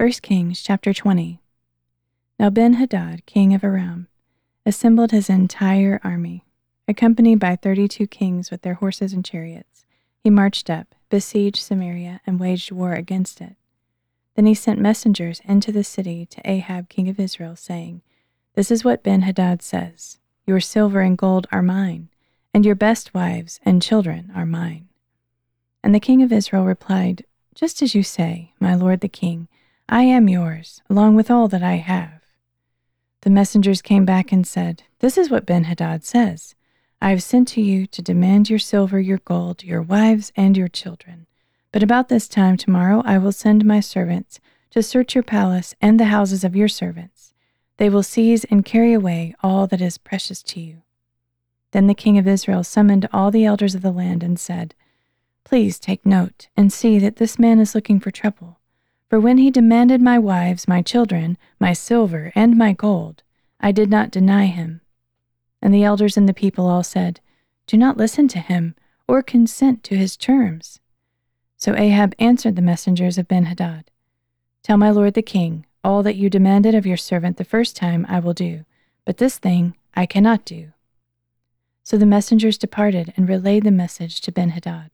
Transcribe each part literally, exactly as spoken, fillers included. First Kings chapter twenty. Now Ben-Hadad, king of Aram, assembled his entire army, accompanied by thirty-two kings with their horses and chariots. He marched up, besieged Samaria, and waged war against it. Then he sent messengers into the city to Ahab, king of Israel, saying, "This is what Ben-Hadad says, your silver and gold are mine, and your best wives and children are mine." And the king of Israel replied, "Just as you say, my lord the king, I am yours, along with all that I have." The messengers came back and said, "This is what Ben-Hadad says, I have sent to you to demand your silver, your gold, your wives, and your children. But about this time tomorrow I will send my servants to search your palace and the houses of your servants. They will seize and carry away all that is precious to you." Then the king of Israel summoned all the elders of the land and said, "Please take note and see that this man is looking for trouble. For when he demanded my wives, my children, my silver, and my gold, I did not deny him." And the elders and the people all said, "Do not listen to him or consent to his terms." So Ahab answered the messengers of Ben-Hadad, "Tell my lord the king, all that you demanded of your servant the first time I will do, but this thing I cannot do." So the messengers departed and relayed the message to Ben-Hadad.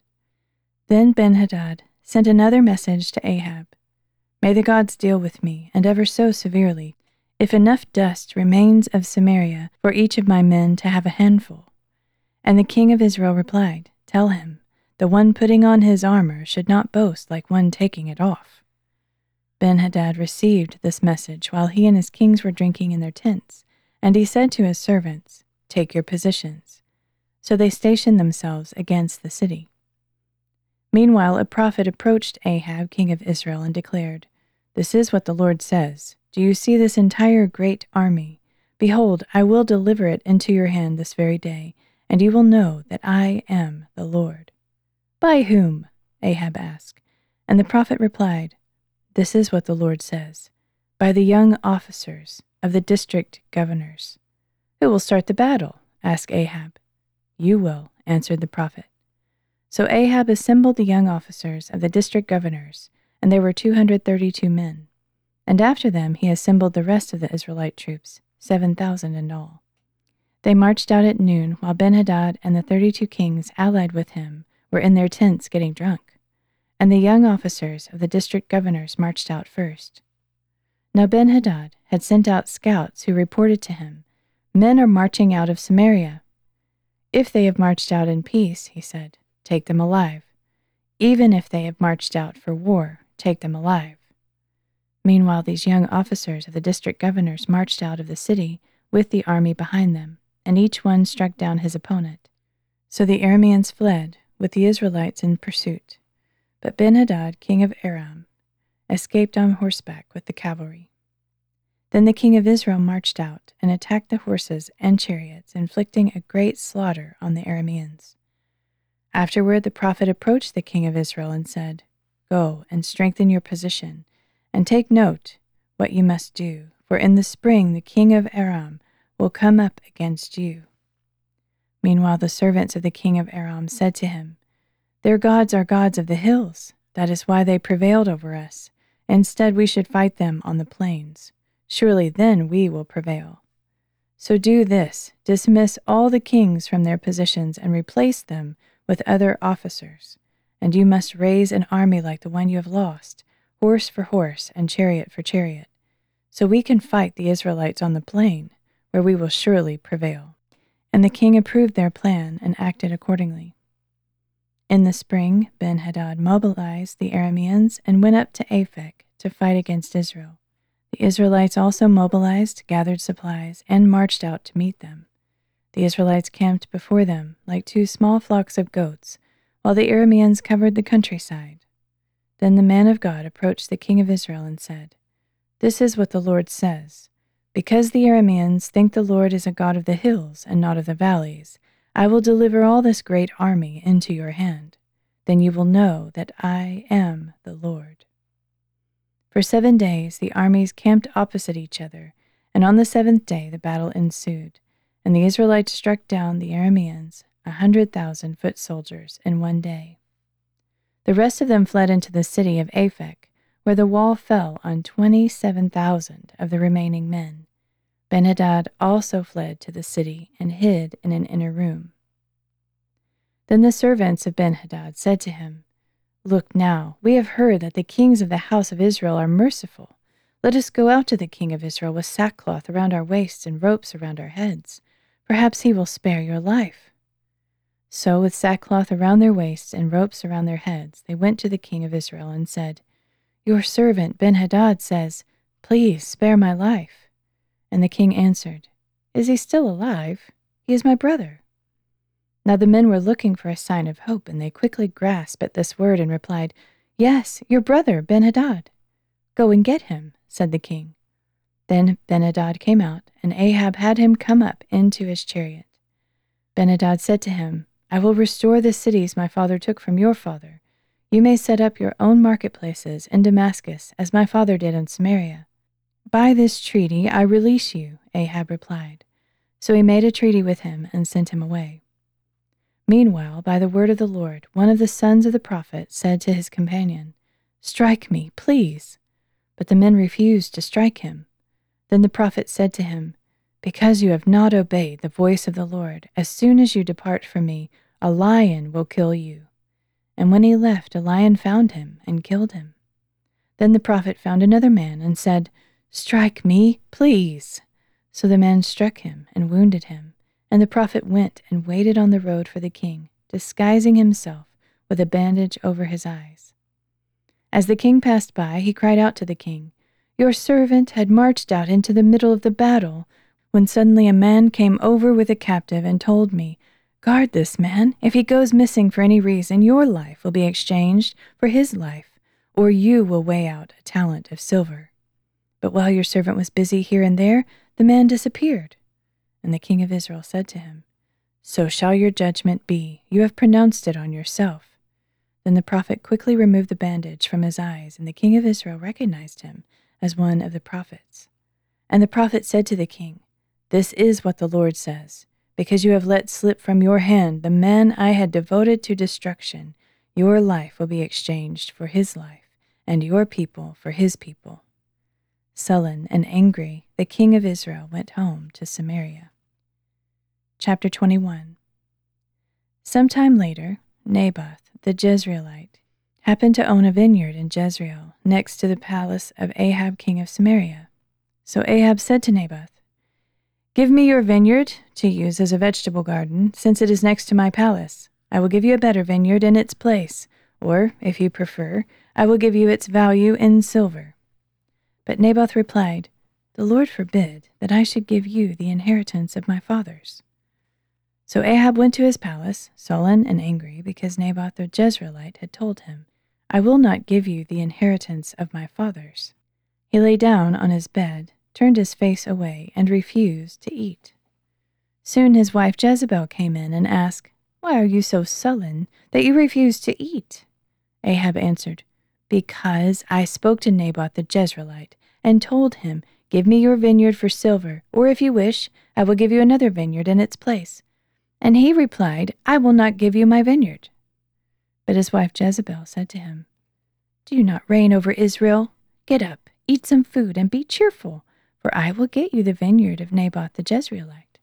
Then Ben-Hadad sent another message to Ahab, "May the gods deal with me, and ever so severely, if enough dust remains of Samaria for each of my men to have a handful." And the king of Israel replied, "Tell him, the one putting on his armor should not boast like one taking it off." Ben-Hadad received this message while he and his kings were drinking in their tents, and he said to his servants, "Take your positions." So they stationed themselves against the city. Meanwhile, a prophet approached Ahab, king of Israel, and declared, "This is what the Lord says. Do you see this entire great army? Behold, I will deliver it into your hand this very day, and you will know that I am the Lord." "By whom?" Ahab asked. And the prophet replied, "This is what the Lord says, by the young officers of the district governors." "Who will start the battle?" asked Ahab. "You will," answered the prophet. So Ahab assembled the young officers of the district governors, and there were two hundred thirty-two men. And after them he assembled the rest of the Israelite troops, seven thousand in all. They marched out at noon, while Ben-Hadad and the thirty-two kings allied with him were in their tents getting drunk, and the young officers of the district governors marched out first. Now Ben-Hadad had sent out scouts who reported to him, "Men are marching out of Samaria." "If they have marched out in peace," he said, "take them alive. Even if they have marched out for war, take them alive." Meanwhile, these young officers of the district governors marched out of the city with the army behind them, and each one struck down his opponent. So the Arameans fled, with the Israelites in pursuit. But Ben-Hadad, king of Aram, escaped on horseback with the cavalry. Then the king of Israel marched out and attacked the horses and chariots, inflicting a great slaughter on the Arameans. Afterward, the prophet approached the king of Israel and said, "Go and strengthen your position, and take note what you must do, for in the spring the king of Aram will come up against you." Meanwhile, the servants of the king of Aram said to him, "Their gods are gods of the hills. That is why they prevailed over us. Instead, we should fight them on the plains. Surely then we will prevail. So do this, dismiss all the kings from their positions and replace them with other officers. And you must raise an army like the one you have lost, horse for horse and chariot for chariot, so we can fight the Israelites on the plain, where we will surely prevail." And the king approved their plan and acted accordingly. In the spring, Ben-Hadad mobilized the Arameans and went up to Aphek to fight against Israel. The Israelites also mobilized, gathered supplies, and marched out to meet them. The Israelites camped before them like two small flocks of goats, while the Arameans covered the countryside. Then the man of God approached the king of Israel and said, "This is what the Lord says. Because the Arameans think the Lord is a God of the hills and not of the valleys, I will deliver all this great army into your hand. Then you will know that I am the Lord." For seven days the armies camped opposite each other, and on the seventh day the battle ensued, and the Israelites struck down the Arameans, a hundred thousand foot soldiers, in one day. The rest of them fled into the city of Aphek, where the wall fell on twenty-seven thousand of the remaining men. Ben-Hadad also fled to the city and hid in an inner room. Then the servants of Ben-Hadad said to him, "Look now, we have heard that the kings of the house of Israel are merciful. Let us go out to the king of Israel with sackcloth around our waists and ropes around our heads. Perhaps he will spare your life." So with sackcloth around their waists and ropes around their heads, they went to the king of Israel and said, "Your servant Ben-Hadad says, 'Please spare my life.'" And the king answered, "Is he still alive? He is my brother." Now the men were looking for a sign of hope, and they quickly grasped at this word and replied, "Yes, your brother Ben-Hadad." "Go and get him," said the king. Then Ben-Hadad came out, and Ahab had him come up into his chariot. Ben-Hadad said to him, "I will restore the cities my father took from your father. You may set up your own marketplaces in Damascus, as my father did in Samaria." "By this treaty I release you," Ahab replied. So he made a treaty with him and sent him away. Meanwhile, by the word of the Lord, one of the sons of the prophet said to his companion, "Strike me, please." But the men refused to strike him. Then the prophet said to him, "Because you have not obeyed the voice of the Lord, as soon as you depart from me, a lion will kill you." And when he left, a lion found him and killed him. Then the prophet found another man and said, "Strike me, please." So the man struck him and wounded him. And the prophet went and waited on the road for the king, disguising himself with a bandage over his eyes. As the king passed by, he cried out to the king, "Your servant had marched out into the middle of the battle, when suddenly a man came over with a captive and told me, 'Guard this man. If he goes missing for any reason, your life will be exchanged for his life, or you will weigh out a talent of silver.' But while your servant was busy here and there, the man disappeared." And the king of Israel said to him, "So shall your judgment be. You have pronounced it on yourself." Then the prophet quickly removed the bandage from his eyes, and the king of Israel recognized him as one of the prophets. And the prophet said to the king, "This is what the Lord says. Because you have let slip from your hand the man I had devoted to destruction, your life will be exchanged for his life, and your people for his people." Sullen and angry, the king of Israel went home to Samaria. Chapter twenty-one. Sometime later, Naboth, the Jezreelite, happened to own a vineyard in Jezreel, next to the palace of Ahab, king of Samaria. So Ahab said to Naboth, "Give me your vineyard to use as a vegetable garden, since it is next to my palace. I will give you a better vineyard in its place, or, if you prefer, I will give you its value in silver." But Naboth replied, "The Lord forbid that I should give you the inheritance of my fathers." So Ahab went to his palace, sullen and angry, because Naboth the Jezreelite had told him, "I will not give you the inheritance of my fathers." He lay down on his bed, turned his face away, and refused to eat. Soon his wife Jezebel came in and asked, "Why are you so sullen that you refuse to eat?" Ahab answered, "Because I spoke to Naboth the Jezreelite and told him, 'Give me your vineyard for silver, or if you wish, I will give you another vineyard in its place.' And he replied, 'I will not give you my vineyard.'" But his wife Jezebel said to him, "Do you not reign over Israel? Get up, eat some food, and be cheerful, for I will get you the vineyard of Naboth the Jezreelite."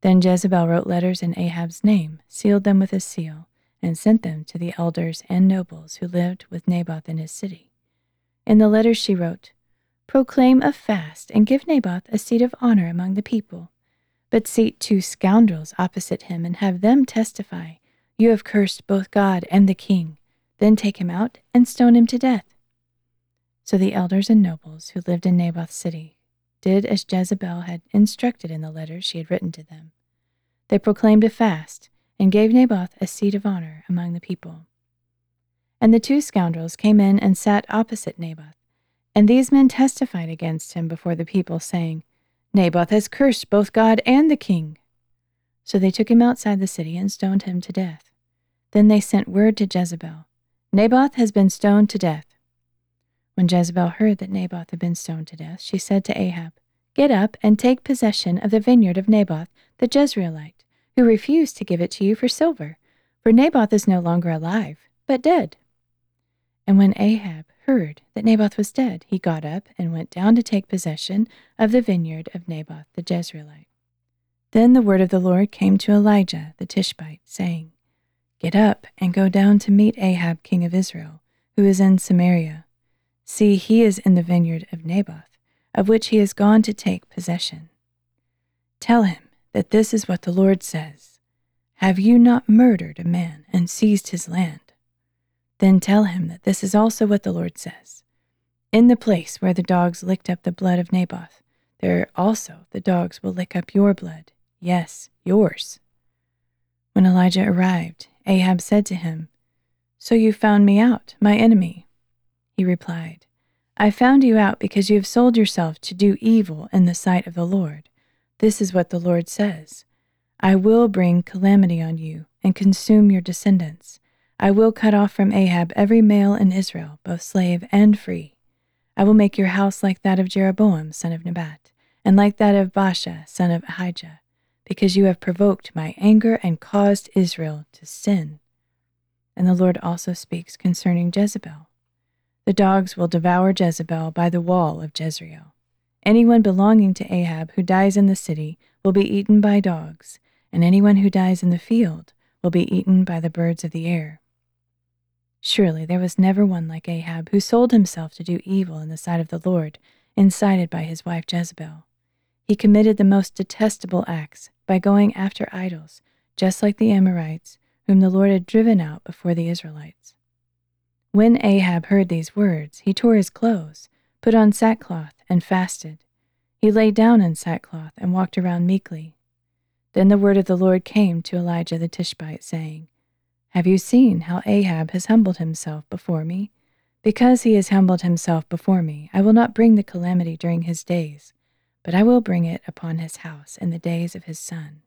Then Jezebel wrote letters in Ahab's name, sealed them with a seal, and sent them to the elders and nobles who lived with Naboth in his city. In the letters she wrote, "Proclaim a fast and give Naboth a seat of honor among the people. But seat two scoundrels opposite him and have them testify, 'You have cursed both God and the king.' Then take him out and stone him to death." So the elders and nobles who lived in Naboth's city did as Jezebel had instructed in the letters she had written to them. They proclaimed a fast and gave Naboth a seat of honor among the people. And the two scoundrels came in and sat opposite Naboth. And these men testified against him before the people, saying, "Naboth has cursed both God and the king." So they took him outside the city and stoned him to death. Then they sent word to Jezebel, "Naboth has been stoned to death." When Jezebel heard that Naboth had been stoned to death, she said to Ahab, "Get up and take possession of the vineyard of Naboth the Jezreelite, who refused to give it to you for silver, for Naboth is no longer alive, but dead." And when Ahab heard that Naboth was dead, he got up and went down to take possession of the vineyard of Naboth the Jezreelite. Then the word of the Lord came to Elijah the Tishbite, saying, Get up and go down to meet Ahab king of Israel, who is in Samaria. See, he is in the vineyard of Naboth, of which he is gone to take possession. Tell him that this is what the Lord says. Have you not murdered a man and seized his land? Then tell him that this is also what the Lord says. In the place where the dogs licked up the blood of Naboth, there also the dogs will lick up your blood, yes, yours. When Elijah arrived, Ahab said to him, So you found me out, my enemy. He replied, I found you out because you have sold yourself to do evil in the sight of the Lord. This is what the Lord says. I will bring calamity on you and consume your descendants. I will cut off from Ahab every male in Israel, both slave and free. I will make your house like that of Jeroboam, son of Nebat, and like that of Baasha, son of Ahijah, because you have provoked my anger and caused Israel to sin. And the Lord also speaks concerning Jezebel. The dogs will devour Jezebel by the wall of Jezreel. Anyone belonging to Ahab who dies in the city will be eaten by dogs, and anyone who dies in the field will be eaten by the birds of the air. Surely there was never one like Ahab who sold himself to do evil in the sight of the Lord, incited by his wife Jezebel. He committed the most detestable acts by going after idols, just like the Amorites, whom the Lord had driven out before the Israelites. When Ahab heard these words, he tore his clothes, put on sackcloth, and fasted. He lay down in sackcloth and walked around meekly. Then the word of the Lord came to Elijah the Tishbite, saying, Have you seen how Ahab has humbled himself before me? Because he has humbled himself before me, I will not bring the calamity during his days, but I will bring it upon his house in the days of his son.